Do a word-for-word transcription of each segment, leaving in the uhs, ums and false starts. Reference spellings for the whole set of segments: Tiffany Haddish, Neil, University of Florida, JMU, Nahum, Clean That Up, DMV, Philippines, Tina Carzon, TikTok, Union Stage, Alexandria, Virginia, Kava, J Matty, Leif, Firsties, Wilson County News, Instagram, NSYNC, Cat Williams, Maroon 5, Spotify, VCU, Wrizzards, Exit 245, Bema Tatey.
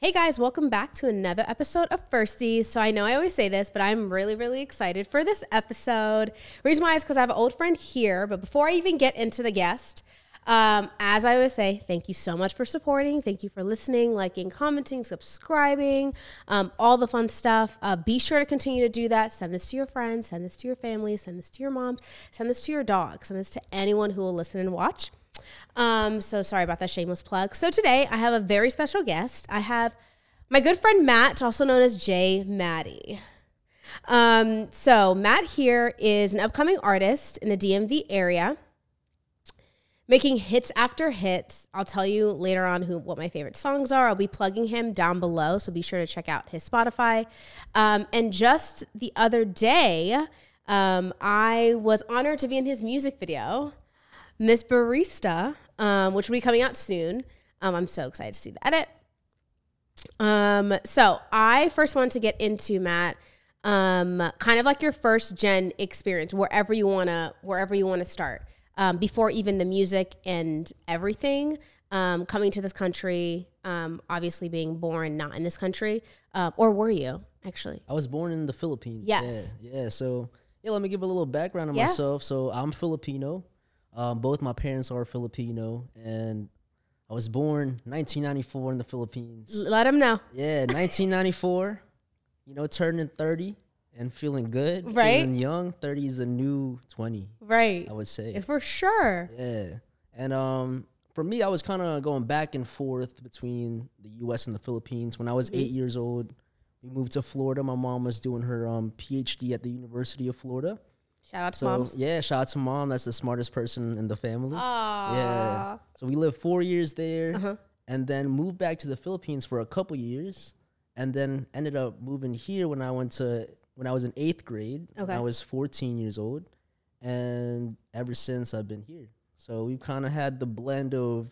Hey guys, welcome back to another episode of Firsties. So I know I always say this, but I'm really, really excited for this episode. The reason why is because I have an old friend here, but before I even get into the guest, um, as I always say, thank you so much for supporting. Thank you for listening, liking, commenting, subscribing, um, all the fun stuff. Uh, be sure to continue to do that. Send this to your friends, send this to your family, send this to your mom, send this to your dog, send this to anyone who will listen and watch. Um, so sorry about that shameless plug. So today I have a very special guest. I have my good friend Matt, also known as J Matty. Um, so Matt here is an upcoming artist in the D M V area, making hits after hits. I'll tell you later on who what my favorite songs are. I'll be plugging him down below, so be sure to check out his Spotify. Um, and just the other day, um, I was honored to be in his music video, Miss Barista, um, which will be coming out soon. Um, I'm so excited to see the edit. Um, so I first wanted to get into, Matt, um, kind of like your first gen experience, wherever you wanna, wherever you wanna start, um, before even the music and everything, um, coming to this country, um, obviously being born not in this country, uh, or were you actually? I was born in the Philippines. Yes. Yeah. yeah. So yeah, let me give a little background on yeah. myself. So I'm Filipino. Um, both my parents are Filipino, and I was born nineteen ninety-four in the Philippines. Let them know. Yeah, nineteen ninety-four, you know, turning thirty and feeling good. Right. Feeling young. thirty is a new twenty. Right. I would say. For sure. Yeah. And um, for me, I was kind of going back and forth between the U S and the Philippines. When I was mm-hmm. eight years old, we moved to Florida. My mom was doing her um, P H D at the University of Florida. Shout out to so, moms. Yeah, shout out to mom. That's the smartest person in the family. Aww. Yeah. So we lived four years there uh-huh. and then moved back to the Philippines for a couple years and then ended up moving here when I went to, when I was in eighth grade. Okay. I was fourteen years old. And ever since I've been here. So we've kind of had the blend of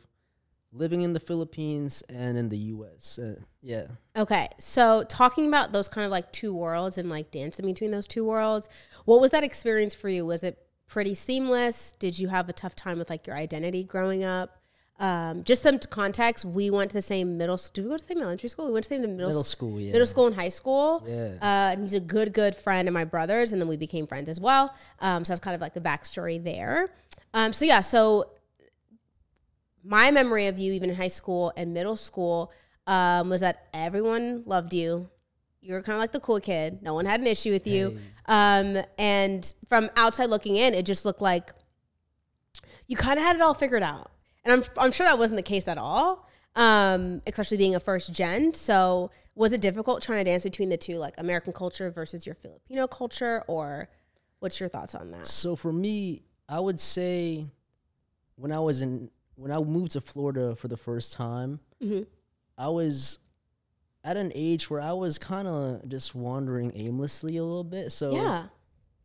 living in the Philippines and in the U S. Uh, yeah. Okay. So talking about those kind of like two worlds and like dancing between those two worlds, what was that experience for you? Was it pretty seamless? Did you have a tough time with like your identity growing up? Um, just some context. We went to the same middle school. Did we go to the same elementary school? We went to the same middle, middle school, sc- yeah. Middle school and high school. Yeah. Uh, and he's a good, good friend of my brother's. And then we became friends as well. Um, so that's kind of like the backstory there. Um, so yeah. So my memory of you, even in high school and middle school, um, was that everyone loved you. You were kind of like the cool kid. No one had an issue with you. Um, and from outside looking in, it just looked like you kind of had it all figured out. And I'm I'm sure that wasn't the case at all, um, especially being a first gen. So was it difficult trying to dance between the two, like American culture versus your Filipino culture? Or what's your thoughts on that? So for me, I would say when I was in... When I moved to Florida for the first time, mm-hmm. I was at an age where I was kind of just wandering aimlessly a little bit. So yeah.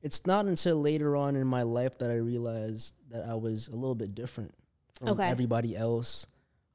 It's not until later on in my life that I realized that I was a little bit different from okay. everybody else.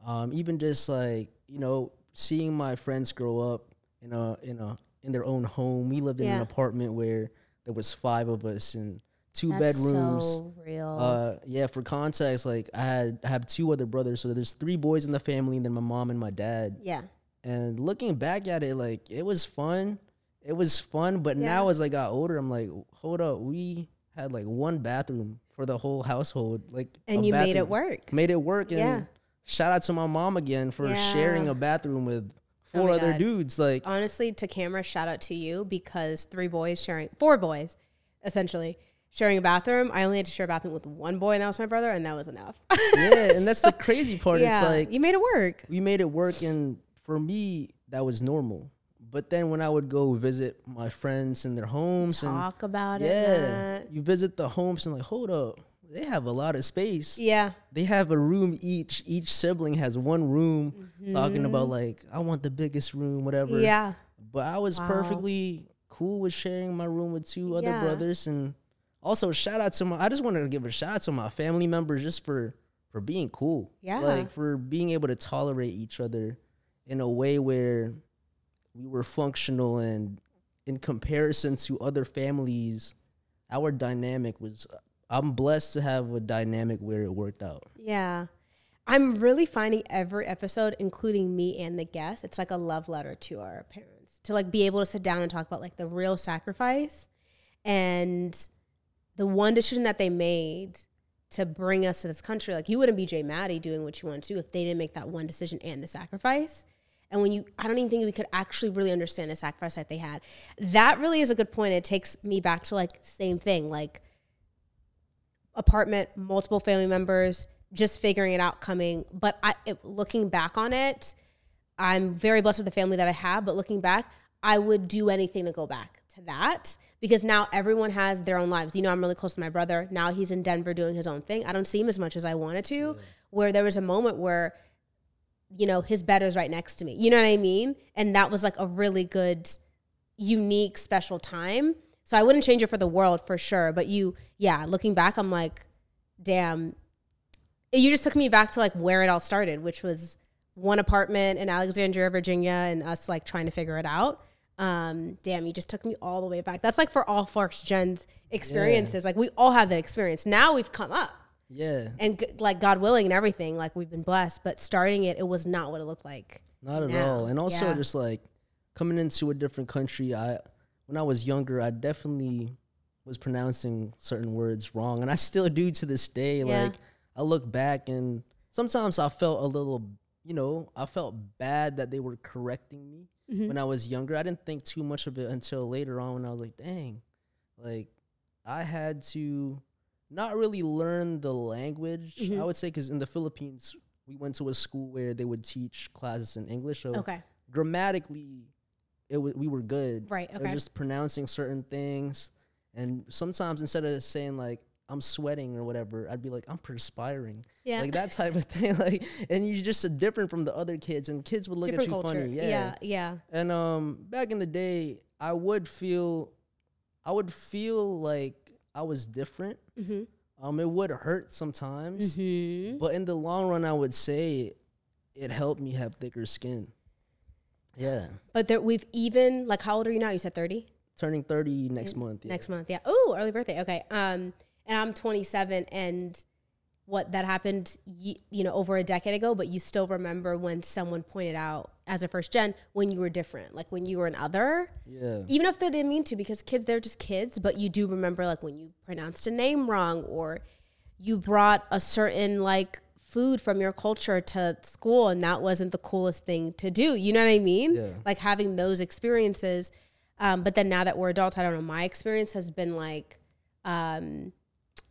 Um, even just like, you know, seeing my friends grow up in a in a in their own home. We lived in yeah. an apartment where there was five of us and two That's bedrooms. So real. Uh, yeah, for context, like I had I have two other brothers, so there's three boys in the family, and then my mom and my dad. Yeah. And looking back at it, like it was fun. It was fun, but yeah. now as I got older, I'm like, hold up, we had like one bathroom for the whole household. Like And you bathroom. made it work. Made it work. And yeah. shout out to my mom again for yeah. sharing a bathroom with four oh other God. dudes. Like honestly, to camera, shout out to you because three boys sharing four boys, essentially. Sharing a bathroom, I only had to share a bathroom with one boy, and that was my brother, and that was enough. Yeah, and that's so, the crazy part. Yeah, it's like you made it work. We made it work, and for me, that was normal. But then when I would go visit my friends in their homes, talk and talk about yeah, it. Yeah, you visit the homes and like, hold up, they have a lot of space. Yeah, they have a room each. Each sibling has one room. Mm-hmm. Talking about like, I want the biggest room, whatever. Yeah, but I was wow. perfectly cool with sharing my room with two other yeah. brothers and. Also, shout out to my, I just wanted to give a shout out to my family members just for, for being cool. Yeah. Like, for being able to tolerate each other in a way where we were functional and in comparison to other families, our dynamic was, I'm blessed to have a dynamic where it worked out. Yeah. I'm really finding every episode, including me and the guests, it's like a love letter to our parents, to like be able to sit down and talk about like the real sacrifice and the one decision that they made to bring us to this country. Like, you wouldn't be J Matty doing what you want to if they didn't make that one decision and the sacrifice. And when you, I don't even think we could actually really understand the sacrifice that they had. That really is a good point. It takes me back to like same thing, like apartment, multiple family members, just figuring it out coming. But I, it, looking back on it, I'm very blessed with the family that I have. But looking back, I would do anything to go back to that, because now everyone has their own lives. You know, I'm really close to my brother. Now he's in Denver doing his own thing. I don't see him as much as I wanted to, mm. where there was a moment where, you know, his bed is right next to me. You know what I mean? And that was like a really good, unique, special time. So I wouldn't change it for the world for sure. But you, yeah, looking back, I'm like, damn, you just took me back to like where it all started, which was one apartment in Alexandria, Virginia, and us like trying to figure it out. Um, damn, you just took me all the way back. That's like for all first gen's experiences. Yeah. Like we all have that experience. Now we've come up. Yeah. And g- like God willing and everything, like we've been blessed, but starting it, it was not what it looked like. Not at now. all. And also yeah. just like coming into a different country, I, when I was younger, I definitely was pronouncing certain words wrong. And I still do to this day. Yeah. Like I look back and sometimes I felt a little, you know, I felt bad that they were correcting me. Mm-hmm. When I was younger, I didn't think too much of it until later on when I was like, dang, like I had to not really learn the language, mm-hmm. I would say, because in the Philippines, we went to a school where they would teach classes in English. So okay. grammatically, it w- we were good. Right, okay. They were just pronouncing certain things. And sometimes instead of saying like, I'm sweating or whatever, I'd be like, I'm perspiring. Yeah. Like that type of thing. Like, and you're just uh, different from the other kids, and kids would look different at you culture. Funny. Yeah. yeah, yeah. And um, back in the day, I would feel, I would feel like I was different. Mm-hmm. Um, it would hurt sometimes, mm-hmm. but in the long run, I would say it helped me have thicker skin. Yeah. But there, we've even, like, how old are you now? You said thirty? Turning thirty next mm-hmm. month. Yeah. Next month, yeah. Oh, early birthday. Okay. Um. And I'm twenty-seven, and what that happened, you, you know, over a decade ago, but you still remember when someone pointed out as a first gen, when you were different, like when you were an other, yeah. even if they didn't mean to, because kids, they're just kids, but you do remember like when you pronounced a name wrong, or you brought a certain like food from your culture to school, and that wasn't the coolest thing to do. You know what I mean? Yeah. Like having those experiences. Um, but then now that we're adults, I don't know, my experience has been like, um,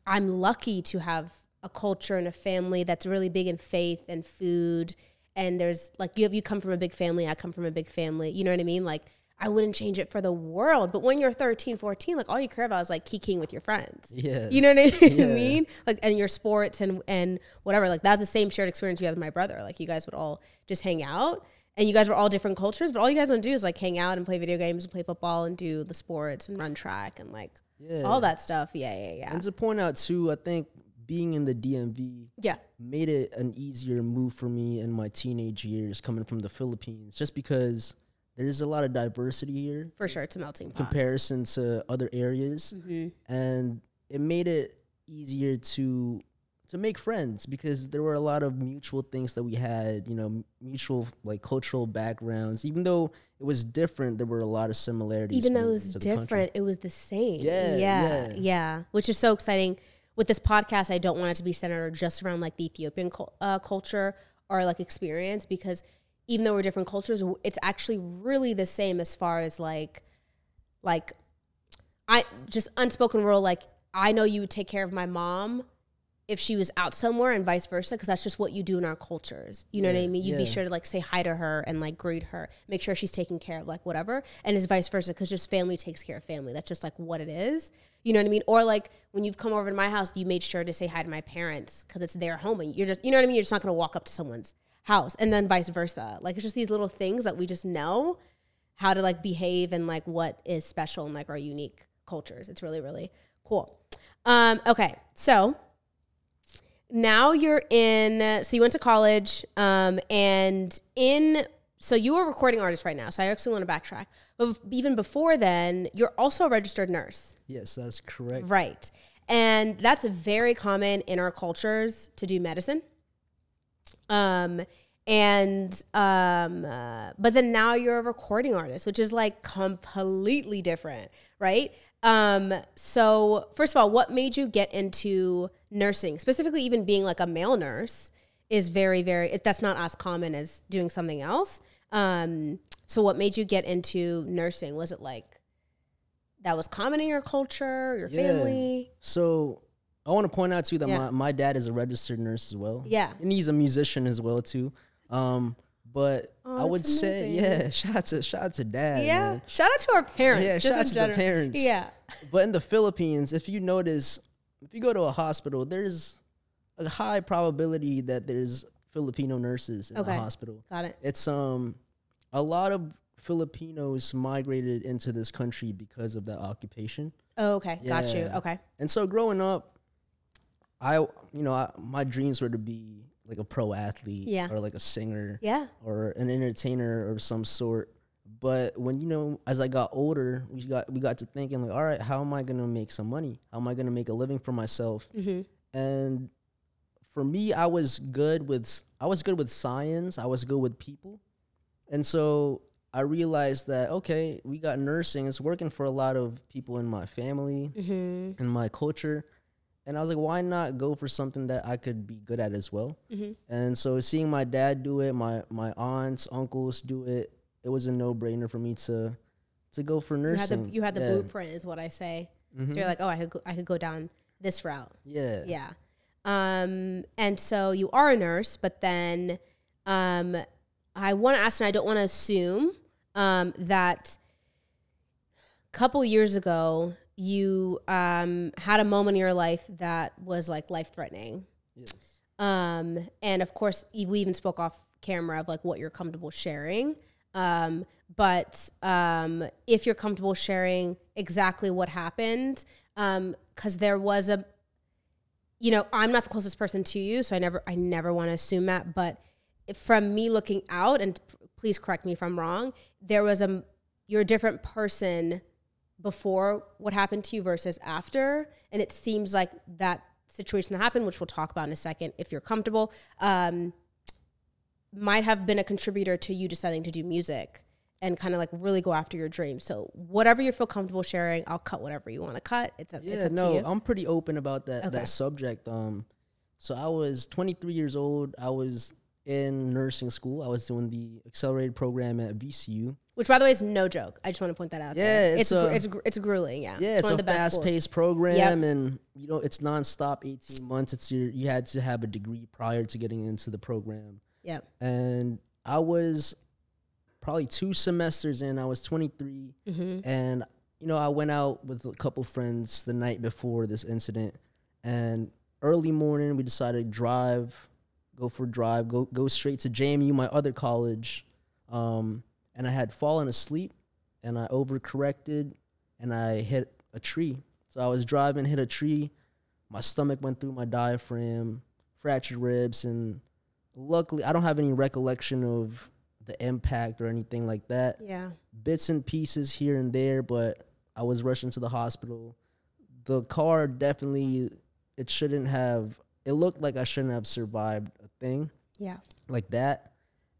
I'm lucky to have a culture and a family that's really big in faith and food. And there's like, you have, you come from a big family. I come from a big family. You know what I mean? Like I wouldn't change it for the world, but when you're thirteen, fourteen, like all you care about is like kikiing with your friends. Yeah. You know what I yeah. mean? Like, and your sports and, and whatever, like that's the same shared experience you have with my brother. Like you guys would all just hang out, and you guys were all different cultures, but all you guys want to do is like hang out and play video games and play football and do the sports and run track and like, yeah. all that stuff. Yeah, yeah, yeah. And to point out, too, I think being in the D M V yeah. made it an easier move for me in my teenage years coming from the Philippines, just because there's a lot of diversity here. For sure, it's a melting pot. In comparison to other areas. Mm-hmm. And it made it easier to to make friends, because there were a lot of mutual things that we had, you know, mutual, like, cultural backgrounds. Even though it was different, there were a lot of similarities. Even though it was different, it was the same. Yeah, yeah, yeah, yeah. Which is so exciting. With this podcast, I don't want it to be centered just around, like, the Ethiopian uh, culture or, like, experience, because even though we're different cultures, it's actually really the same as far as, like, like, I just unspoken rule, like, I know you would take care of my mom if she was out somewhere, and vice versa, because that's just what you do in our cultures. You know yeah, what I mean? You'd yeah. be sure to like say hi to her and like greet her, make sure she's taken care of, like whatever. And it's vice versa, because just family takes care of family. That's just like what it is. You know what I mean? Or like when you've come over to my house, you made sure to say hi to my parents because it's their home, and you're just, you know what I mean? You're just not going to walk up to someone's house, and then vice versa. Like it's just these little things that we just know how to like behave and like what is special in like our unique cultures. It's really, really cool. Um, okay. So now you're in, uh, so you went to college, um, and in, so you are a recording artist right now, so I actually want to backtrack. But even before then, you're also a registered nurse. Yes, that's correct. Right. And that's very common in our cultures to do medicine. Um, and, um, uh, but then now you're a recording artist, which is like completely different, right? Um, so first of all, what made you get into nursing? Specifically, even being like a male nurse is very, very, it, that's not as common as doing something else. Um, so what made you get into nursing? Was it like that was common in your culture, your yeah. family? So I want to point out too that yeah. my, my dad is a registered nurse as well. Yeah. And he's a musician as well too. Um, but oh, I would amazing. say, yeah, shout out to, shout out to dad. Yeah. Man. Shout out to our parents. Yeah, shout out to general. the parents. Yeah. But in the Philippines, if you notice, if you go to a hospital, there's a high probability that there's Filipino nurses in okay. the hospital. Got it. It's um a lot of Filipinos migrated into this country because of that occupation. Oh, okay. Yeah. Got you. Okay. And so growing up, I, you know, I, my dreams were to be like a pro athlete yeah. or like a singer yeah. or an entertainer of some sort. But when, you know, as I got older, we got, we got to thinking like, all right, how am I going to make some money? How am I going to make a living for myself? Mm-hmm. And for me, I was good with, I was good with science. I was good with people. And so I realized that, okay, we got nursing. It's working for a lot of people in my family, mm-hmm. in my culture. And I was like, why not go for something that I could be good at as well? Mm-hmm. And so seeing my dad do it, my, my aunts, uncles do it, it was a no-brainer for me to to go for nursing. You had the, you had the yeah. blueprint is what I say. Mm-hmm. So you're like, oh, I could go, I could go down this route. Yeah. Yeah. Um, and so you are a nurse, but then um, I want to ask, and I don't want to assume, Um, that a couple years ago, you um, had a moment in your life that was like life-threatening. Yes. Um, and of course, we even spoke off camera of like what you're comfortable sharing. Um, but um, if you're comfortable sharing exactly what happened, um, because there was a, you know, I'm not the closest person to you, so I never, I never want to assume that. But from me looking out and please correct me if I'm wrong, there was a, you're a different person before what happened to you versus after. And it seems like that situation that happened, which we'll talk about in a second, if you're comfortable, um, might have been a contributor to you deciding to do music and kind of like really go after your dreams. So whatever you feel comfortable sharing, I'll cut whatever you want to cut. It's up, yeah, it's up no, to you. I'm pretty open about that, okay. that subject. Um, so I was twenty-three years old. I was in nursing school. I was doing the accelerated program at V C U. Which, by the way, is no joke. I just want to point that out. Yeah, it's, it's a, it's it's grueling. Yeah, yeah, it's, it's a fast-paced program, yep. and you know it's nonstop, eighteen months. It's your, you had to have a degree prior to getting into the program. Yep. And I was probably two semesters in. I was twenty-three, mm-hmm. and you know I went out with a couple friends the night before this incident, and early morning we decided to drive. Go for a drive, go go straight to J M U, my other college. Um, and I had fallen asleep, and I overcorrected, and I hit a tree. So I was driving, hit a tree. My stomach went through my diaphragm, fractured ribs, and luckily I don't have any recollection of the impact or anything like that. Yeah. Bits and pieces here and there, but I was rushing to the hospital. The car definitely, it shouldn't have... It looked like I shouldn't have survived a thing yeah. like that.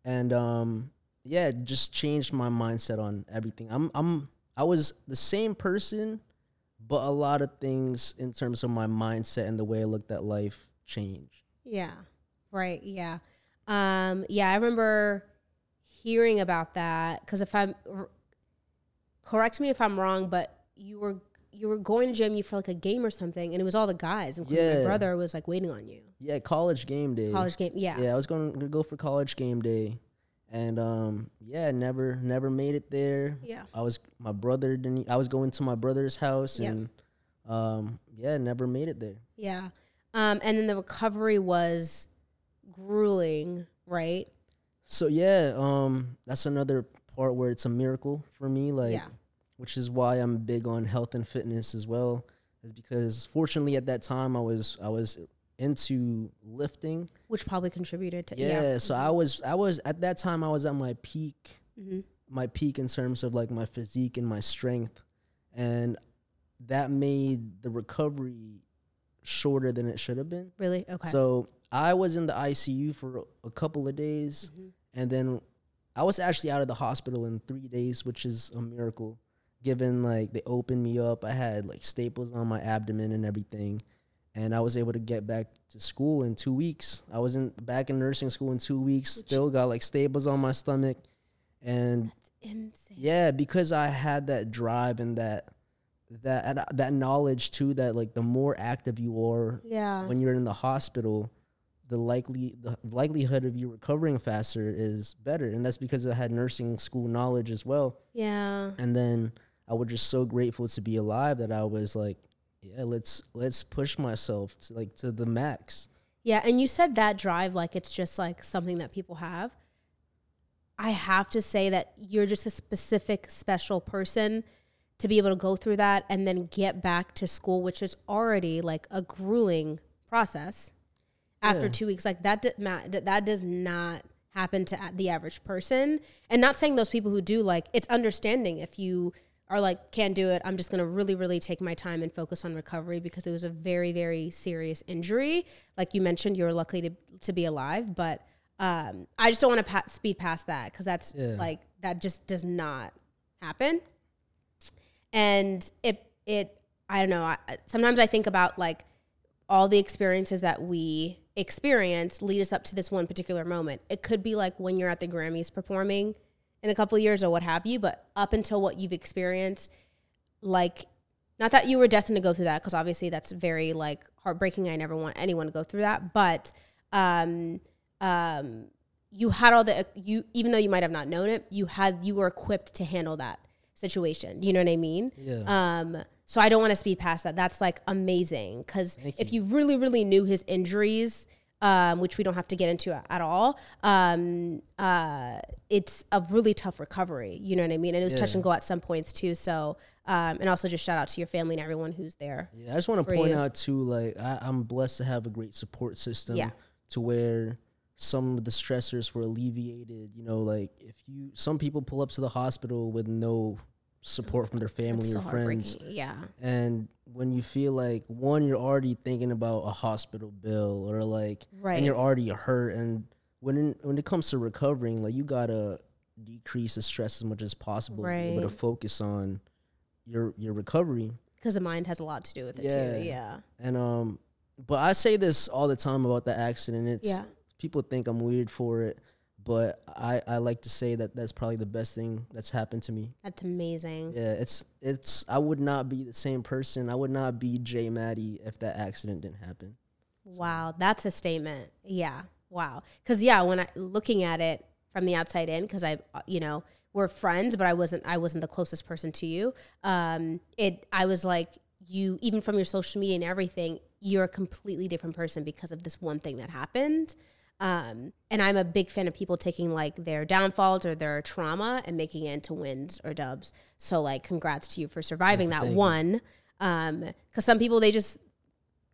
And, um, yeah, it just changed my mindset on everything. I'm, I'm, I was the same person, but a lot of things in terms of my mindset and the way I looked at life changed. Yeah, right, yeah. Um, yeah, I remember hearing about that, because if I'm, r- correct me if I'm wrong, but you were you were going to J M U for like a game or something, and it was all the guys, including yeah. my brother was like waiting on you. Yeah, college game day. College game, yeah. Yeah, I was going to go for college game day, and um, yeah, never, never made it there. Yeah, I was my brother didn't. I was going to my brother's house, yep. and um, yeah, never made it there. Yeah, um, and then the recovery was grueling, right? So yeah, um, that's another part where it's a miracle for me, like. Yeah. Which is why I'm big on health and fitness as well, is because fortunately at that time I was I was into lifting, which probably contributed to yeah. yeah. So mm-hmm. I was I was at that time I was at my peak, mm-hmm. my peak in terms of like my physique and my strength, and that made the recovery shorter than it should have been. Really? Okay. So I was in the I C U for a couple of days, mm-hmm. and then I was actually out of the hospital in three days, which is a miracle, given, like, they opened me up. I had, like, staples on my abdomen and everything, and I was able to get back to school in two weeks. I was in, back in nursing school in two weeks, which still got, like, staples on my stomach. And that's insane. Yeah, because I had that drive and that that uh, that knowledge, too, that, like, the more active you are yeah. when you're in the hospital, the likely the likelihood of you recovering faster is better. And that's because I had nursing school knowledge as well. Yeah. And then I was just so grateful to be alive that I was like, yeah, let's let's push myself to, like, to the max. Yeah, and you said that drive like it's just, like, something that people have. I have to say that you're just a specific, special person to be able to go through that and then get back to school, which is already, like, a grueling process. After yeah. two weeks, like, that, did, that does not happen to the average person. And not saying those people who do, like, it's understanding if you are like, can't do it. I'm just going to really, really take my time and focus on recovery because it was a very, very serious injury. Like you mentioned, you're lucky to, to be alive, but um, I just don't want to pa- speed past that because that's yeah. like, that just does not happen. And it, it, I don't know. I, sometimes I think about, like, all the experiences that we experience lead us up to this one particular moment. It could be like when you're at the Grammys performing in a couple of years or what have you, but up until what you've experienced, like, not that you were destined to go through that, because obviously that's very, like, heartbreaking. I never want anyone to go through that, but um, um, you had all the, you even though you might have not known it, you had, you were equipped to handle that situation. You know what I mean? Yeah. Um, So I don't want to speed past that. That's, like, amazing. Because if you really, really knew his injuries, um, which we don't have to get into at all, um, uh, it's a really tough recovery. You know what I mean? And it was yeah. touch and go at some points, too. So, um, and also just shout out to your family and everyone who's there. Yeah, I just want to point you. out, too, like, I, I'm blessed to have a great support system yeah. to where some of the stressors were alleviated. You know, like, if you, some people pull up to the hospital with no support from their family so or friends. Yeah. And when you feel like, one, you're already thinking about a hospital bill or, like, right. and you're already hurt. And when in, when it comes to recovering, like, you gotta decrease the stress as much as possible. Right. Be able to focus on your your recovery. Because the mind has a lot to do with it yeah. too. Yeah. And um, but I say this all the time about the accident. It's yeah. people think I'm weird for it. But I, I like to say that that's probably the best thing that's happened to me. That's amazing. Yeah, it's it's. I would not be the same person. I would not be J Matty if that accident didn't happen. Wow, so. That's a statement. Yeah, wow. Because yeah, when I looking at it from the outside in, because I, you know, we're friends, but I wasn't. I wasn't the closest person to you. Um, it. I was like you, even from your social media and everything. You're a completely different person because of this one thing that happened. Um, and I'm a big fan of people taking, like, their downfalls or their trauma and making it into wins or dubs. So, like, congrats to you for surviving that one. Um, because some people, they just,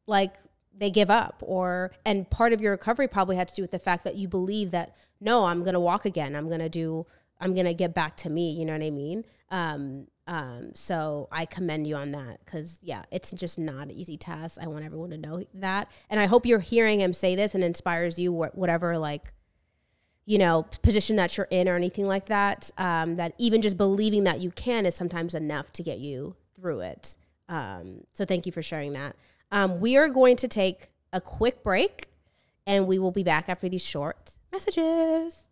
like, they give up. Or and part of your recovery probably had to do with the fact that you believe that, no, I'm going to walk again. I'm going to do, I'm going to get back to me. You know what I mean? Um, um, so I commend you on that because, yeah, it's just not an easy task. I want everyone to know that. And I hope you're hearing him say this and inspires you wh- whatever, like, you know, position that you're in or anything like that, um, that even just believing that you can is sometimes enough to get you through it. Um, so thank you for sharing that. Um, we are going to take a quick break and we will be back after these short messages.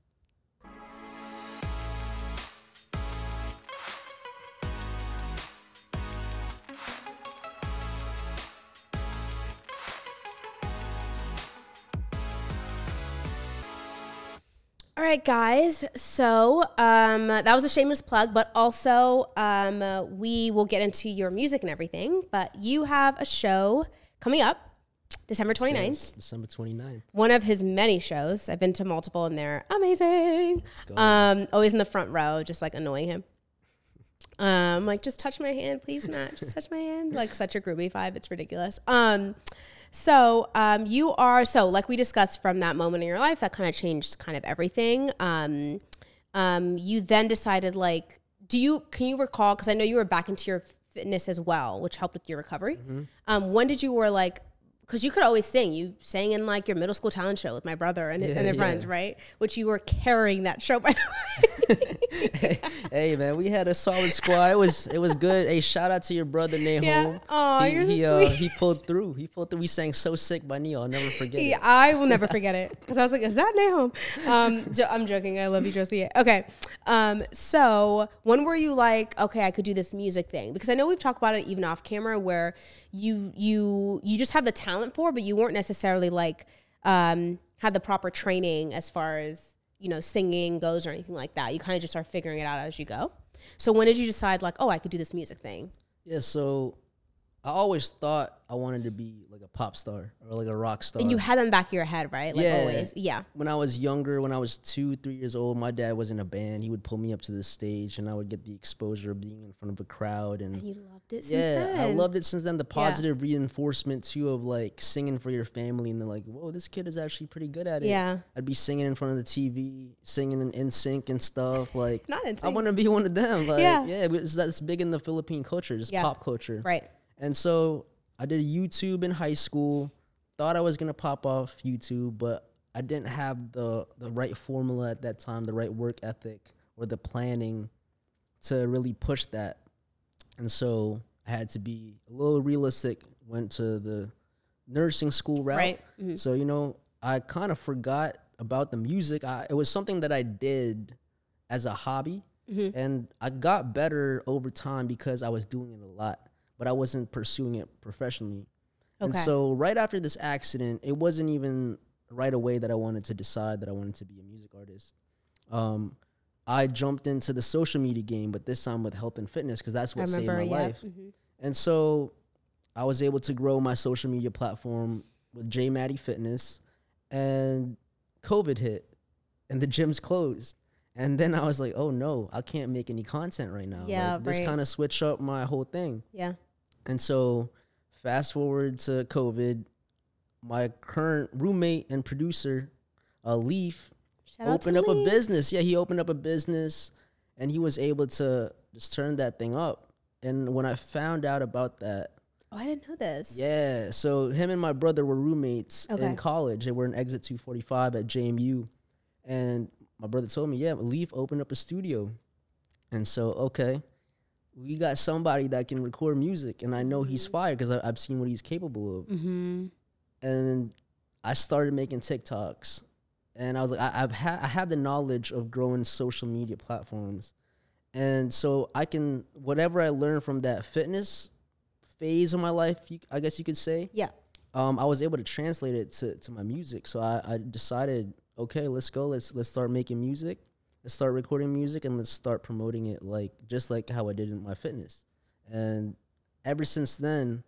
All right, guys, so um, that was a shameless plug, but also um, uh, we will get into your music and everything, but you have a show coming up December twenty-ninth. Yes, December twenty-ninth. One of his many shows. I've been to multiple and they're amazing. Um, always in the front row, just like annoying him. Um, like, just touch my hand, please, Matt, just touch my hand. Like, such a groovy vibe, it's ridiculous. Um, So um, you are, so like we discussed from that moment in your life, that kind of changed kind of everything. Um, um, you then decided, like, do you, can you recall, because I know you were back into your fitness as well, which helped with your recovery. Mm-hmm. Um, when did you were like, because you could always sing. You sang in like your middle school talent show with my brother and, yeah, and their yeah. friends, right? Which you were carrying that show, by the way. hey, hey, man, we had a solid squad. It was it was good. Hey, shout out to your brother, Nahum. Yeah. Oh, you're he, so uh, sweet. He pulled through. He pulled through. We sang So Sick by Neil. I'll never forget yeah, it. I will never forget it because I was like, is that Nahum? Um, jo- I'm joking. I love you, Josie. Okay. Um, so when were you like, okay, I could do this music thing? Because I know we've talked about it even off camera where you you you just have the talent for, but you weren't necessarily like um had the proper training as far as, you know, singing goes or anything like that. You kind of just are figuring it out as you go. So when did you decide like, oh, I could do this music thing? Yeah, so I always thought I wanted to be like a pop star or like a rock star. And you had them in the back of your head, right? Like yeah. always. Yeah. When I was younger, when I was two, three years old, my dad was in a band. He would pull me up to the stage and I would get the exposure of being in front of a crowd. And, and you loved it since yeah, then. Yeah, I loved it since then. The positive yeah. reinforcement too of like singing for your family and they're like, whoa, this kid is actually pretty good at it. Yeah. I'd be singing in front of the T V, singing in NSYNC and stuff. Like, Not NSYNC. I want to be one of them. Like, yeah. Yeah, it's, that's big in the Philippine culture, just yeah. pop culture. Right. And so I did YouTube in high school, thought I was going to pop off YouTube, but I didn't have the, the right formula at that time, the right work ethic or the planning to really push that. And so I had to be a little realistic, went to the nursing school route. Right. Mm-hmm. So, you know, I kind of forgot about the music. I, it was something that I did as a hobby, mm-hmm. and I got better over time because I was doing it a lot. But I wasn't pursuing it professionally. Okay. And so right after this accident, it wasn't even right away that I wanted to decide that I wanted to be a music artist. Um, I jumped into the social media game, but this time with health and fitness, because that's what I saved remember, my yeah. life. Mm-hmm. And so I was able to grow my social media platform with J Matty Fitness, and COVID hit, and the gyms closed. And then I was like, oh, no, I can't make any content right now. Yeah, like, right. This kind of switched up my whole thing. Yeah. And so fast forward to COVID, my current roommate and producer, uh, Leif, Shout opened up Leif. a business. Yeah, he opened up a business, and he was able to just turn that thing up. And when I found out about that. Oh, I didn't know this. Yeah. So him and my brother were roommates okay. in college. They were in Exit two forty-five at J M U. And my brother told me, yeah, Leif opened up a studio. And so, okay. We got somebody that can record music, and I know mm-hmm. he's fire because I've seen what he's capable of. Mm-hmm. And I started making TikToks, and I was like, I, I've ha- I have the knowledge of growing social media platforms, and so I can whatever I learned from that fitness phase of my life, you, I guess you could say. Yeah. Um, I was able to translate it to, to my music, so I, I decided, okay, let's go, let's let's start making music. Let's start recording music and let's start promoting it like just like how I did in my fitness. And ever since then,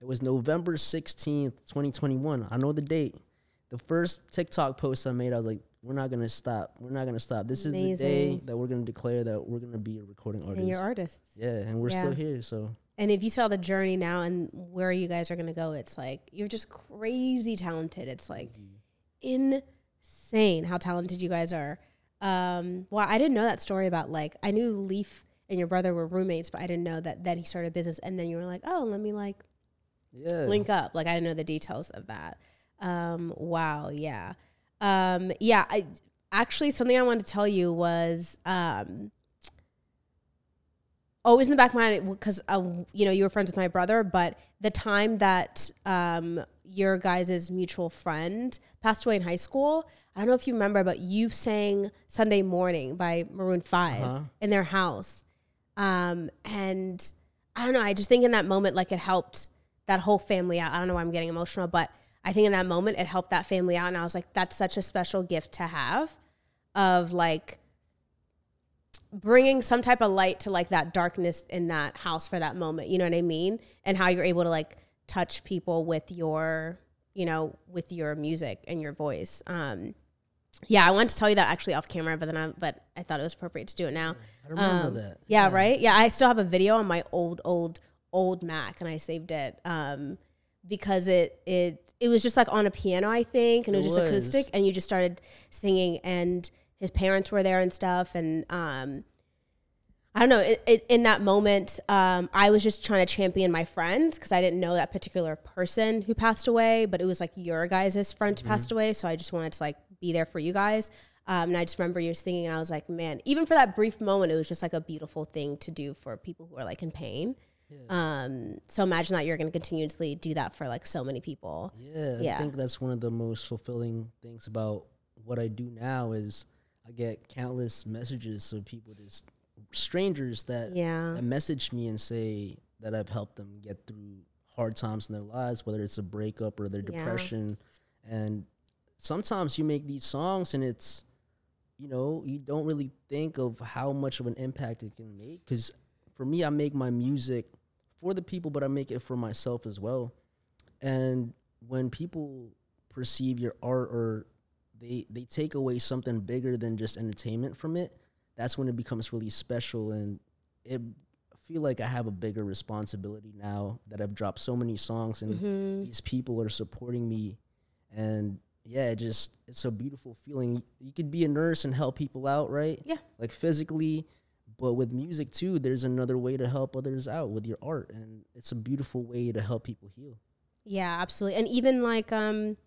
it was November sixteenth, twenty twenty-one. I know the date. The first TikTok post I made, I was like, we're not going to stop. We're not going to stop. This Amazing. is the day that we're going to declare that we're going to be a recording artist. And you're artists. Yeah, and we're yeah. still here, so. And if you saw the journey now and where you guys are going to go, it's like, you're just crazy talented. It's like mm-hmm. insane how talented you guys are. Um, well, I didn't know that story about like, I knew Leif and your brother were roommates, but I didn't know that, that he started a business. And then you were like, oh, let me like yeah. link up. Like, I didn't know the details of that. Um, wow. Yeah. Um, yeah. I actually, something I wanted to tell you was, um, always in the back of my mind, cause uh, you know, you were friends with my brother, but the time that, um, your guys' mutual friend passed away in high school. I don't know if you remember, but you sang Sunday Morning by Maroon five uh-huh. in their house. Um, and I don't know, I just think in that moment, like it helped that whole family out. I don't know why I'm getting emotional, but I think in that moment it helped that family out. And I was like, that's such a special gift to have of like bringing some type of light to like that darkness in that house for that moment. You know what I mean? And how you're able to like, touch people with your, you know, with your music and your voice. Um, yeah, I wanted to tell you that actually off camera, but then I, but I thought it was appropriate to do it now. I remember um, that. Yeah, yeah, right? Yeah, I still have a video on my old, old, old Mac, and I saved it um, because it, it, it was just like on a piano, I think, and it, it was just was. acoustic, and you just started singing, and his parents were there and stuff, and um, I don't know, it, it, in that moment, um, I was just trying to champion my friend because I didn't know that particular person who passed away, but it was like your guys' friend mm-hmm. passed away. So I just wanted to like be there for you guys. Um, and I just remember you singing and I was like, man, even for that brief moment, it was just like a beautiful thing to do for people who are like in pain. Yeah. Um, so imagine that you're going to continuously do that for like so many people. Yeah, yeah. I think that's one of the most fulfilling things about what I do now is I get countless messages of people just... strangers that, yeah. that message me and say that I've helped them get through hard times in their lives, whether it's a breakup or their yeah. depression. And sometimes you make these songs and it's, you know, you don't really think of how much of an impact it can make. Because for me, I make my music for the people, but I make it for myself as well. And when people perceive your art or they they take away something bigger than just entertainment from it, that's when it becomes really special. And it, I feel like I have a bigger responsibility now that I've dropped so many songs and mm-hmm. these people are supporting me. And yeah, it just, it's a beautiful feeling. You could be a nurse and help people out, right? Yeah. Like physically, but with music too, there's another way to help others out with your art. And it's a beautiful way to help people heal. Yeah, absolutely. And even like, um,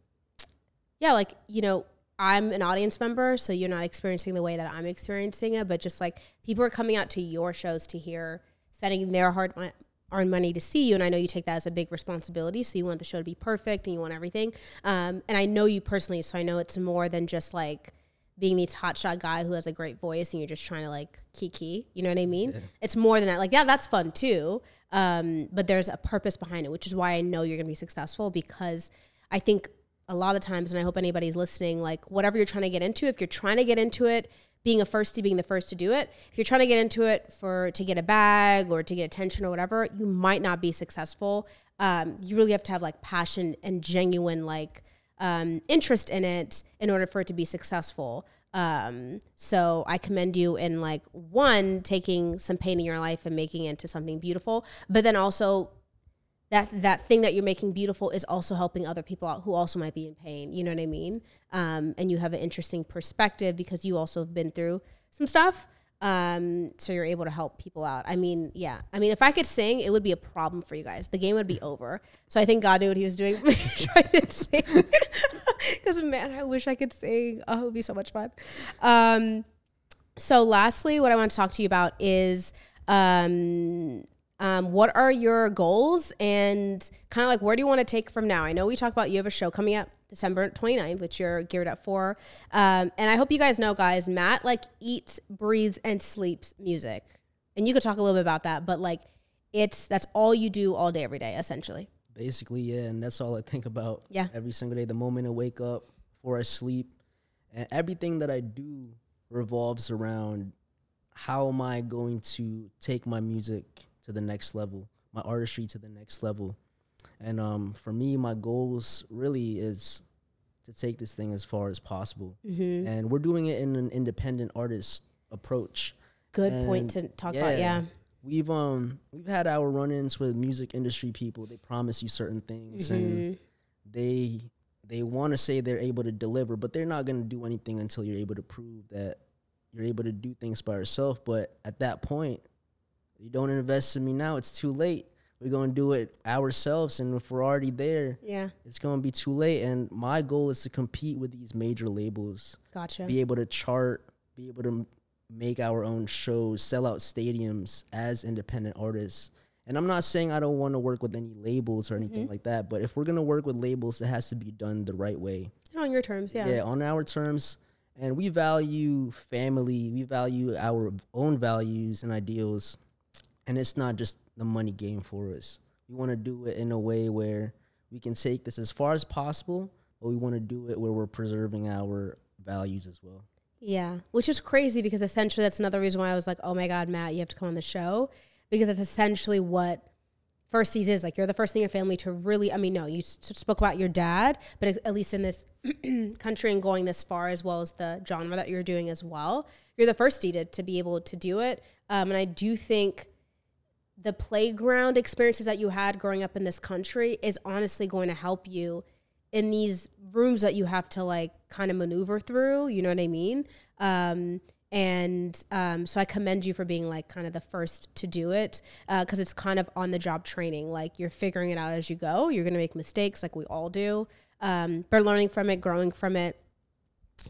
yeah, like, you know, I'm an audience member, so you're not experiencing the way that I'm experiencing it, but just like people are coming out to your shows to hear, spending their hard-earned money to see you, and I know you take that as a big responsibility, so you want the show to be perfect and you want everything. Um, and I know you personally, so I know it's more than just like being this hotshot guy who has a great voice and you're just trying to like kiki, you know what I mean? Yeah. It's more than that. Like, yeah, that's fun too, um, but there's a purpose behind it, which is why I know you're going to be successful, because I think a lot of times, and I hope anybody's listening, like whatever you're trying to get into, if you're trying to get into it, being a firstie, being the first to do it, if you're trying to get into it for to get a bag or to get attention or whatever, you might not be successful. Um, you really have to have like passion and genuine like um, interest in it in order for it to be successful. Um, so I commend you in like one, taking some pain in your life and making it into something beautiful, but then also that that thing that you're making beautiful is also helping other people out who also might be in pain. You know what I mean? Um, and you have an interesting perspective because you also have been through some stuff. Um, so you're able to help people out. I mean, yeah. I mean, if I could sing, it would be a problem for you guys. The game would be over. So I think God knew what he was doing when he tried to sing. Because, man, I wish I could sing. Oh, it would be so much fun. Um, so lastly, what I want to talk to you about is... Um, Um, what are your goals and kind of like where do you want to take from now? I know we talk about you have a show coming up December twenty-ninth, which you're geared up for. Um, and I hope you guys know, guys, Matt like eats, breathes, and sleeps music. And you could talk a little bit about that, but like it's that's all you do all day, every day, essentially. Basically, yeah, and that's all I think about yeah. every single day. The moment I wake up, before I sleep, and everything that I do revolves around how am I going to take my music to the next level, my artistry to the next level. And um, for me, my goals really is to take this thing as far as possible. Mm-hmm. And we're doing it in an independent artist approach. Good and point to talk yeah, about, yeah. We've um we've had our run-ins with music industry people. They promise you certain things mm-hmm. and they they want to say they're able to deliver, but they're not going to do anything until you're able to prove that you're able to do things by yourself. But at that point, you don't invest in me now, it's too late. We're going to do it ourselves, and if we're already there, yeah, it's going to be too late. And my goal is to compete with these major labels. Gotcha. Be able to chart, be able to m- make our own shows, sell out stadiums as independent artists. And I'm not saying I don't want to work with any labels or anything mm-hmm. like that, but if we're going to work with labels, it has to be done the right way. And on your terms, yeah. Yeah, on our terms. And we value family. We value our own values and ideals. And it's not just the money game for us. We want to do it in a way where we can take this as far as possible, but we want to do it where we're preserving our values as well. Yeah, which is crazy because essentially that's another reason why I was like, oh my God, Matt, you have to come on the show. Because that's essentially what Firsties is. Like you're the first thing in your family to really, I mean, no, you spoke about your dad, but at least in this country and going this far as well as the genre that you're doing as well, you're the firstie to, to be able to do it. Um, and I do think... the playground experiences that you had growing up in this country is honestly going to help you in these rooms that you have to like kind of maneuver through, you know what I mean? Um, And um, so I commend you for being like kind of the first to do it, because uh, it's kind of on the job training. Like you're figuring it out as you go. You're going to make mistakes like we all do. Um, but learning from it, growing from it.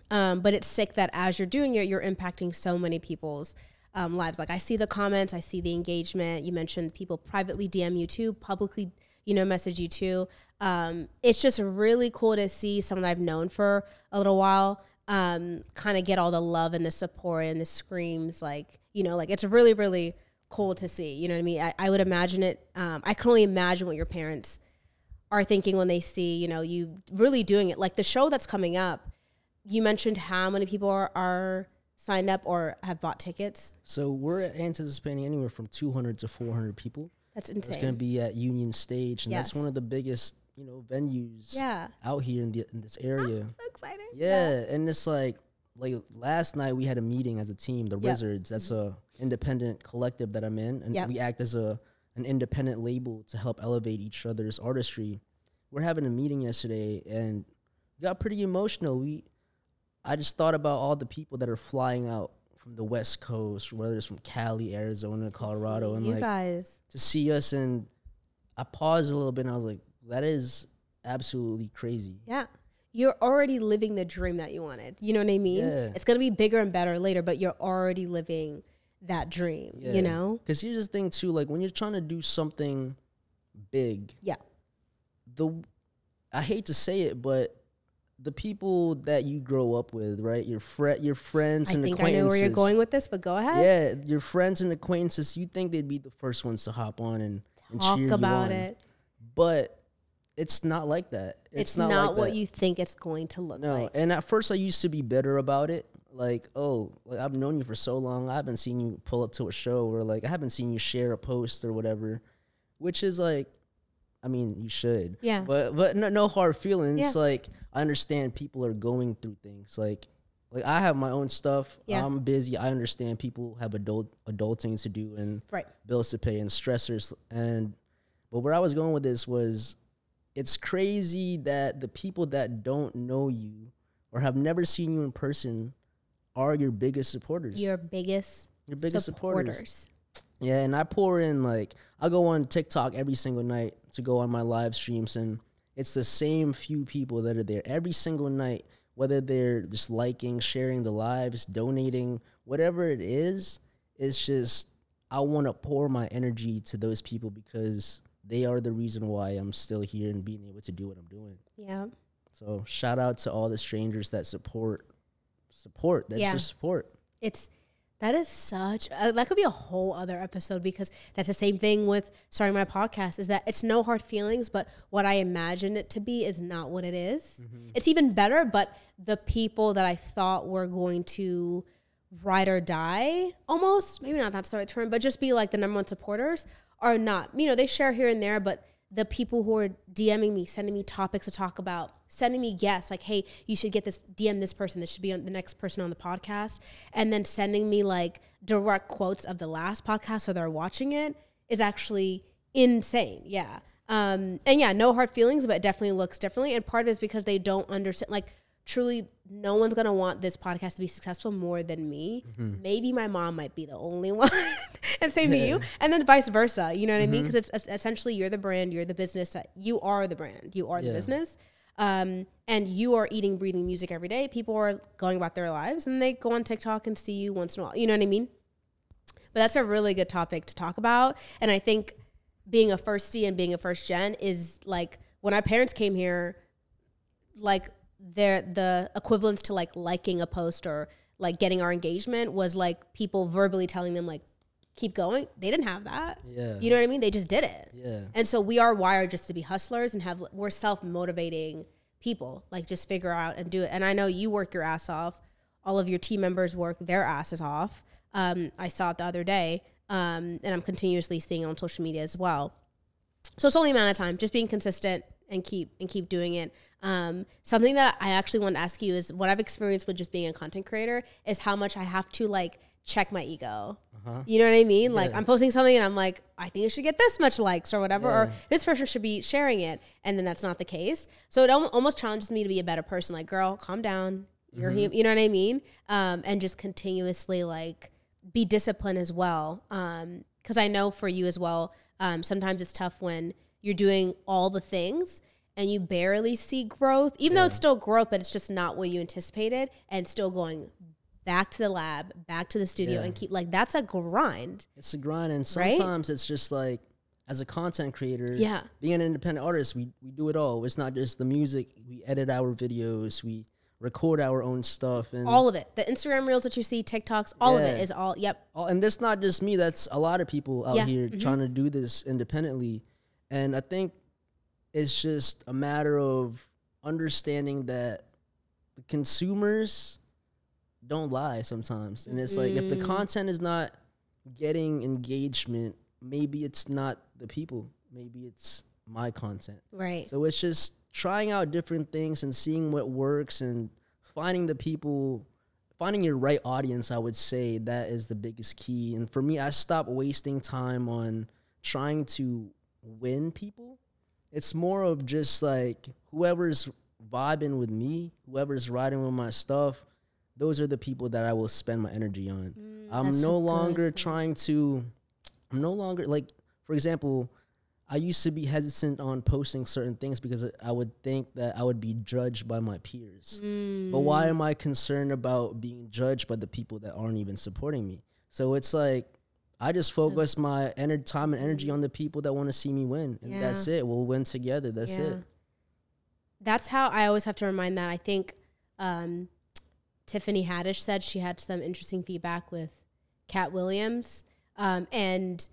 Um, but it's sick that as you're doing it, you're impacting so many people's um, lives. Like I see the comments, I see the engagement. You mentioned people privately D M you too, publicly, you know, message you too. Um, it's just really cool to see someone I've known for a little while um, kind of get all the love and the support and the screams. Like, you know, like it's really, really cool to see. You know what I mean? I, I would imagine it. Um, I can only imagine what your parents are thinking when they see, you know, you really doing it. Like the show that's coming up, you mentioned how many people are, are signed up or have bought tickets. So we're anticipating anywhere from two hundred to four hundred people. That's insane. It's going to be at Union Stage, and yes. that's one of the biggest, you know, venues yeah. out here in, the, in this area. I'm so excited. Yeah, yeah, and it's like, like last night we had a meeting as a team, the yep. Wrizzards. That's mm-hmm. a independent collective that I'm in, and yep. we act as a an independent label to help elevate each other's artistry. We're having a meeting yesterday, and we got pretty emotional. We I just thought about all the people that are flying out from the West Coast, whether it's from Cali, Arizona, Colorado, and you like guys. To see us. And I paused a little bit, and I was like, that is absolutely crazy. Yeah. You're already living the dream that you wanted. You know what I mean? Yeah. It's going to be bigger and better later, but you're already living that dream, yeah. you know? Because here's the thing, too. Like, when you're trying to do something big, yeah, the I hate to say it, but the people that you grow up with, right? Your fr- your friends I and acquaintances. I think I know where you're going with this, but go ahead. Yeah, your friends and acquaintances, you think they'd be the first ones to hop on and, and cheer you on. Talk about it. But it's not like that. It's, it's not, not like what that. You think it's going to look no, like. And at first I used to be bitter about it. Like, oh, like I've known you for so long. I haven't seen you pull up to a show, or like I haven't seen you share a post or whatever, which is like, I mean, you should. Yeah. But but no, no hard feelings. Yeah. Like, I understand people are going through things. Like, like I have my own stuff. Yeah. I'm busy. I understand people have adult adulting to do and right. bills to pay and stressors. And but where I was going with this was, it's crazy that the people that don't know you or have never seen you in person are your biggest supporters. Your biggest Your biggest supporters. supporters. Yeah, and I pour in, like, I go on TikTok every single night to go on my live streams, and it's the same few people that are there every single night, whether they're just liking, sharing the lives, donating, whatever it is. It's just, I want to pour my energy to those people because they are the reason why I'm still here and being able to do what I'm doing. Yeah. So shout out to all the strangers that support, support, that's yeah. your support. It's, that is such, uh, that could be a whole other episode, because that's the same thing with starting my podcast, is that it's no hard feelings, but what I imagined it to be is not what it is. Mm-hmm. It's even better, but the people that I thought were going to ride or die, almost, maybe not that's the right term, but just be like the number one supporters are not, you know, they share here and there, but the people who are DMing me, sending me topics to talk about, sending me guests, like, hey, you should get this, D M this person, this should be on the next person on the podcast, and then sending me, like, direct quotes of the last podcast so they're watching it, is actually insane, yeah. Um, and, yeah, no hard feelings, but it definitely looks differently, and part of it is because they don't understand, like, truly, no one's going to want this podcast to be successful more than me. Mm-hmm. Maybe my mom might be the only one. And same yeah. to you. And then vice versa. You know what mm-hmm. I mean? Because it's essentially you're the brand, you're the business. That you are the brand. You are yeah. the business. Um, and you are eating, breathing music every day. People are going about their lives, and they go on TikTok and see you once in a while. You know what I mean? But that's a really good topic to talk about. And I think being a firstie and being a first gen is like, when our parents came here, like, they're the equivalence to like liking a post or like getting our engagement was like people verbally telling them like, keep going. They didn't have that. Yeah. You know what I mean? They just did it. Yeah. And so we are wired just to be hustlers and have, we're self-motivating people, like just figure out and do it. And I know you work your ass off. All of your team members work their asses off. Um, I saw it the other day um, and I'm continuously seeing it on social media as well. So it's only a matter of time, just being consistent and keep and keep doing it. Um, something that I actually want to ask you is what I've experienced with just being a content creator is how much I have to like check my ego. Uh-huh. You know what I mean? Yeah. Like I'm posting something and I'm like, I think it should get this much likes or whatever, yeah. or this person should be sharing it. And then that's not the case. So it al- almost challenges me to be a better person. Like, girl, calm down. You're mm-hmm. human, you know what I mean? Um, and just continuously like be disciplined as well. Um, cause I know for you as well, um, sometimes it's tough when you're doing all the things and you barely see growth, even yeah. though it's still growth, but it's just not what you anticipated, and still going back to the lab, back to the studio yeah. and keep like, that's a grind. It's a grind. And sometimes right? it's just like, as a content creator, yeah. being an independent artist, we, we do it all. It's not just the music. We edit our videos. We record our own stuff. And all of it. The Instagram reels that you see, TikToks, all yeah. of it is all, yep. All, and that's not just me. That's a lot of people out yeah. here mm-hmm. trying to do this independently. And I think it's just a matter of understanding that consumers don't lie sometimes. And it's mm. like, if the content is not getting engagement, maybe it's not the people. Maybe it's my content. Right. So it's just trying out different things and seeing what works and finding the people, finding your right audience, I would say, that is the biggest key. And for me, I stopped wasting time on trying to win people. It's more of just like whoever's vibing with me, whoever's riding with my stuff, those are the people that I will spend my energy on. Mm, I'm no so longer good. trying to... I'm no longer, like, for example, I used to be hesitant on posting certain things because I would think that I would be judged by my peers. Mm. But why am I concerned about being judged by the people that aren't even supporting me? So it's like, I just focus so, my ener- time and energy on the people that want to see me win. And yeah. that's it. We'll win together. That's yeah. it. That's how I always have to remind that. I think um, Tiffany Haddish said she had some interesting feedback with Cat Williams. Um, and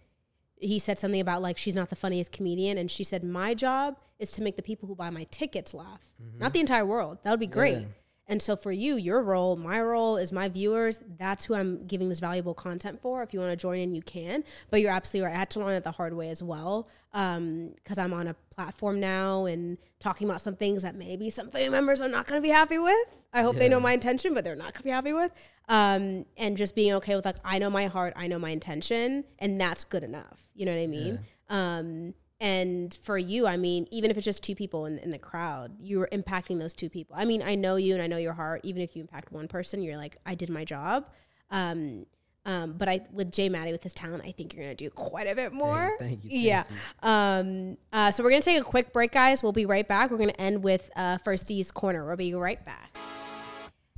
he said something about, like, she's not the funniest comedian. And she said, my job is to make the people who buy my tickets laugh, mm-hmm. not the entire world. That would be great. Yeah. And so for you, your role, my role is my viewers. That's who I'm giving this valuable content for. If you want to join in, you can. But you're absolutely right. I had to learn it the hard way as well, um, because I'm on a platform now and talking about some things that maybe some family members are not going to be happy with. I hope yeah. they know my intention, but they're not going to be happy with. Um, and just being okay with, like, I know my heart, I know my intention, and that's good enough. You know what I mean? Yeah. Um, and for you, I mean, even if it's just two people in, in the crowd, you're impacting those two people. I mean, I know you and I know your heart. Even if you impact one person, you're like, I did my job. Um, um, but I, with J Matty, with his talent, I think you're going to do quite a bit more. Hey, thank you. Thank yeah. You. Um, uh, so we're going to take a quick break, guys. We'll be right back. We're going to end with uh, Firsties Corner. We'll be right back.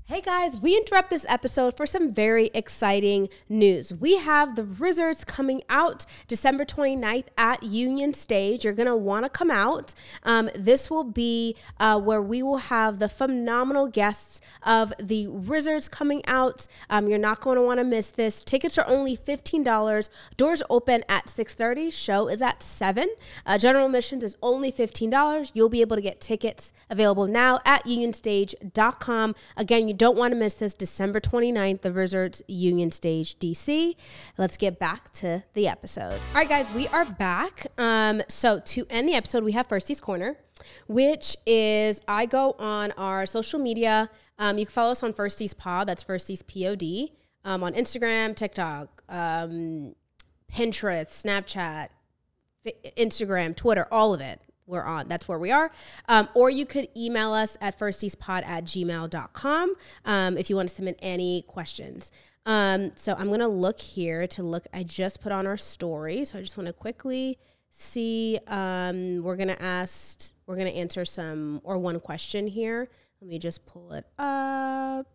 Hey guys, we interrupt this episode for some very exciting news. We have the Wrizzards coming out December twenty-ninth at Union Stage. You're going to want to come out. Um, this will be uh, where we will have the phenomenal guests of the Wrizzards coming out. Um, you're not going to want to miss this. Tickets are only fifteen dollars. Doors open at six thirty. Show is at seven. Uh, general admissions is only fifteen dollars. You'll be able to get tickets available now at union stage dot com. Again, you don't want to miss this, December twenty-ninth, the Wrizzards, Union Stage, D C. Let's get back to the episode. All right, guys, we are back. Um, so to end the episode, we have Firsties Corner, which is I go on our social media. Um, you can follow us on Firsties Pod. That's Firsties P O D, um, on Instagram, TikTok, um, Pinterest, Snapchat, Instagram, Twitter, all of it. We're on. That's where we are. Um, or you could email us at firstiespod at gmail dot com um, if you want to submit any questions. Um, so I'm going to look here to look. I just put on our story. So I just want to quickly see. Um, we're going to ask, we're going to answer some or one question here. Let me just pull it up.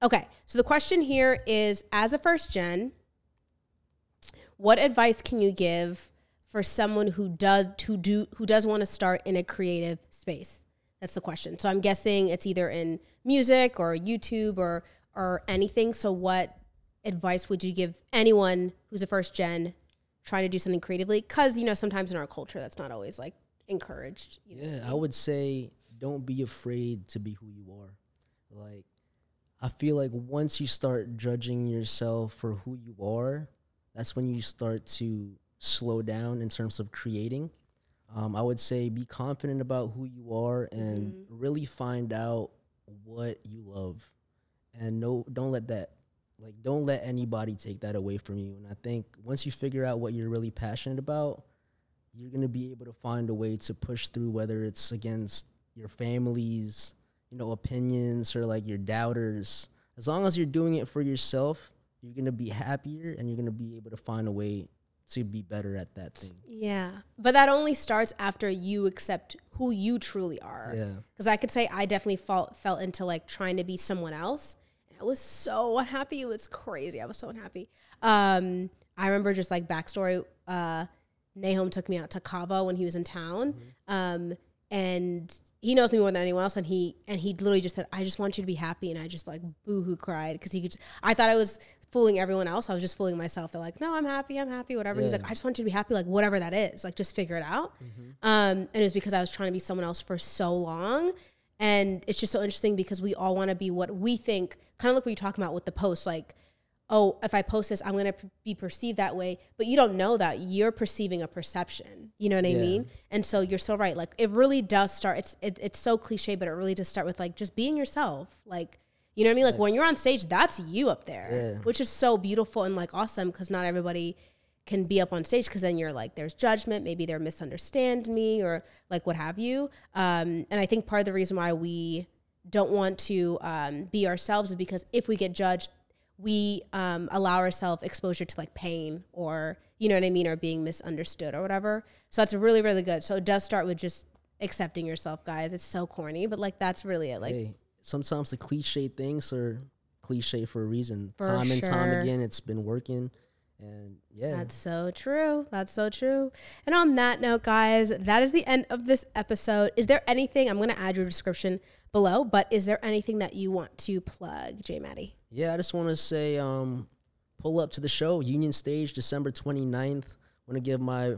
Okay. So the question here is, as a first gen, what advice can you give for someone who does who do who does want to start in a creative space? That's the question. So I'm guessing it's either in music or YouTube or or anything. So what advice would you give anyone who's a first gen trying to do something creatively? Because, you know, sometimes in our culture that's not always like encouraged. You know? Yeah, I would say don't be afraid to be who you are. Like, I feel like once you start judging yourself for who you are, that's when you start to slow down in terms of creating. Um, I would say be confident about who you are and mm-hmm. really find out what you love, and no, don't let that, like, don't let anybody take that away from you. And I think once you figure out what you're really passionate about, you're going to be able to find a way to push through, whether it's against your family's, you know, opinions or like your doubters. As long as you're doing it for yourself, you're going to be happier and you're going to be able to find a way to be better at that thing. Yeah. But that only starts after you accept who you truly are. Yeah. Because I could say I definitely fall, fell into like trying to be someone else. I was so unhappy. It was crazy. I was so unhappy. Um, I remember just like backstory. Uh, Nahum took me out to Kava when he was in town. Mm-hmm. Um, and he knows me more than anyone else. And he, and he literally just said, I just want you to be happy. And I just like boohoo cried. Cause he could just, I thought I was fooling everyone else. I was just fooling myself. They're like, no, I'm happy. I'm happy. Whatever. Yeah. He's like, I just want you to be happy. Like whatever that is, like just figure it out. Mm-hmm. Um, and it was because I was trying to be someone else for so long. And it's just so interesting because we all want to be what we think, kind of like what you're talking about with the post, like, oh, if I post this, I'm going to p- be perceived that way. But you don't know that. You're perceiving a perception. You know what yeah. I mean? And so you're so right. Like, it really does start. It's it, it's so cliche, but it really does start with, like, just being yourself. Like, you know what I mean? Like, that's, when you're on stage, that's you up there, yeah. which is so beautiful and, like, awesome because not everybody can be up on stage because then you're like, there's judgment, maybe they're misunderstand me or like what have you. Um, and I think part of the reason why we don't want to um, be ourselves is because if we get judged, we um, allow ourselves exposure to like pain or, you know what I mean, or being misunderstood or whatever. So that's really, really good. So it does start with just accepting yourself, guys. It's so corny, but like, that's really it. Like hey, sometimes the cliche things are cliche for a reason. For time sure. and time again, it's been working. And yeah, that's so true. That's so true. And on that note, guys, that is the end of this episode. Is there anything, I'm going to add your description below, but is there anything that you want to plug, J Matty? Yeah, I just want to say, um, pull up to the show, Union Stage, December twenty-ninth. I want to give my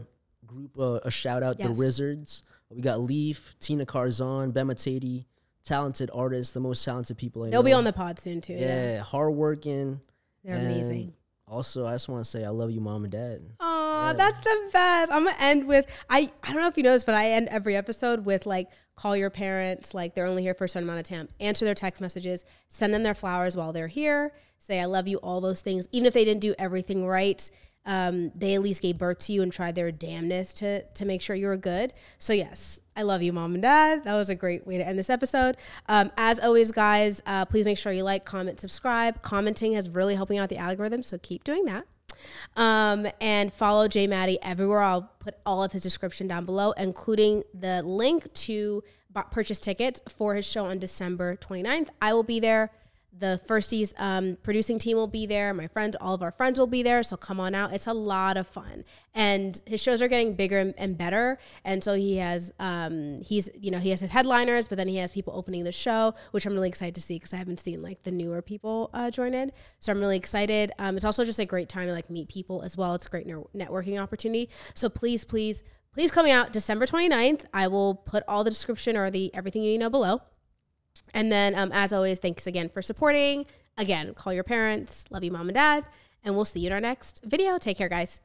group uh, a shout out, yes. the Wrizzards. We got Leif, Tina Carzon, Bema Tatey, talented artists, the most talented people I They'll know. They'll be on the pod soon, too. Yeah, yeah. hardworking. They're amazing. Also, I just want to say I love you, Mom and Dad. Oh, yeah. That's the best. I'm going to end with, I, I don't know if you noticed, but I end every episode with, like, call your parents. Like, they're only here for a certain amount of time. Answer their text messages. Send them their flowers while they're here. Say, I love you, all those things. Even if they didn't do everything right, um, they at least gave birth to you and tried their damnness to, to make sure you were good. So, yes, I love you, Mom and Dad. That was a great way to end this episode. Um, as always, guys, uh, please make sure you like, comment, subscribe. Commenting is really helping out the algorithm, so keep doing that. Um, and follow J Matty everywhere. I'll put all of his description down below, including the link to b- purchase tickets for his show on December twenty-ninth. I will be there. The Firsties um, producing team will be there. My friends, all of our friends will be there. So come on out. It's a lot of fun. And his shows are getting bigger and, and better. And so he has, um, he's, you know, he has his headliners, but then he has people opening the show, which I'm really excited to see because I haven't seen like the newer people uh, join in. So I'm really excited. Um, it's also just a great time to like meet people as well. It's a great ne- networking opportunity. So please, please, please come out December twenty-ninth. I will put all the description or the everything you need to know below. And then, um, as always, thanks again for supporting. Again, call your parents. Love you, Mom and Dad. And we'll see you in our next video. Take care, guys.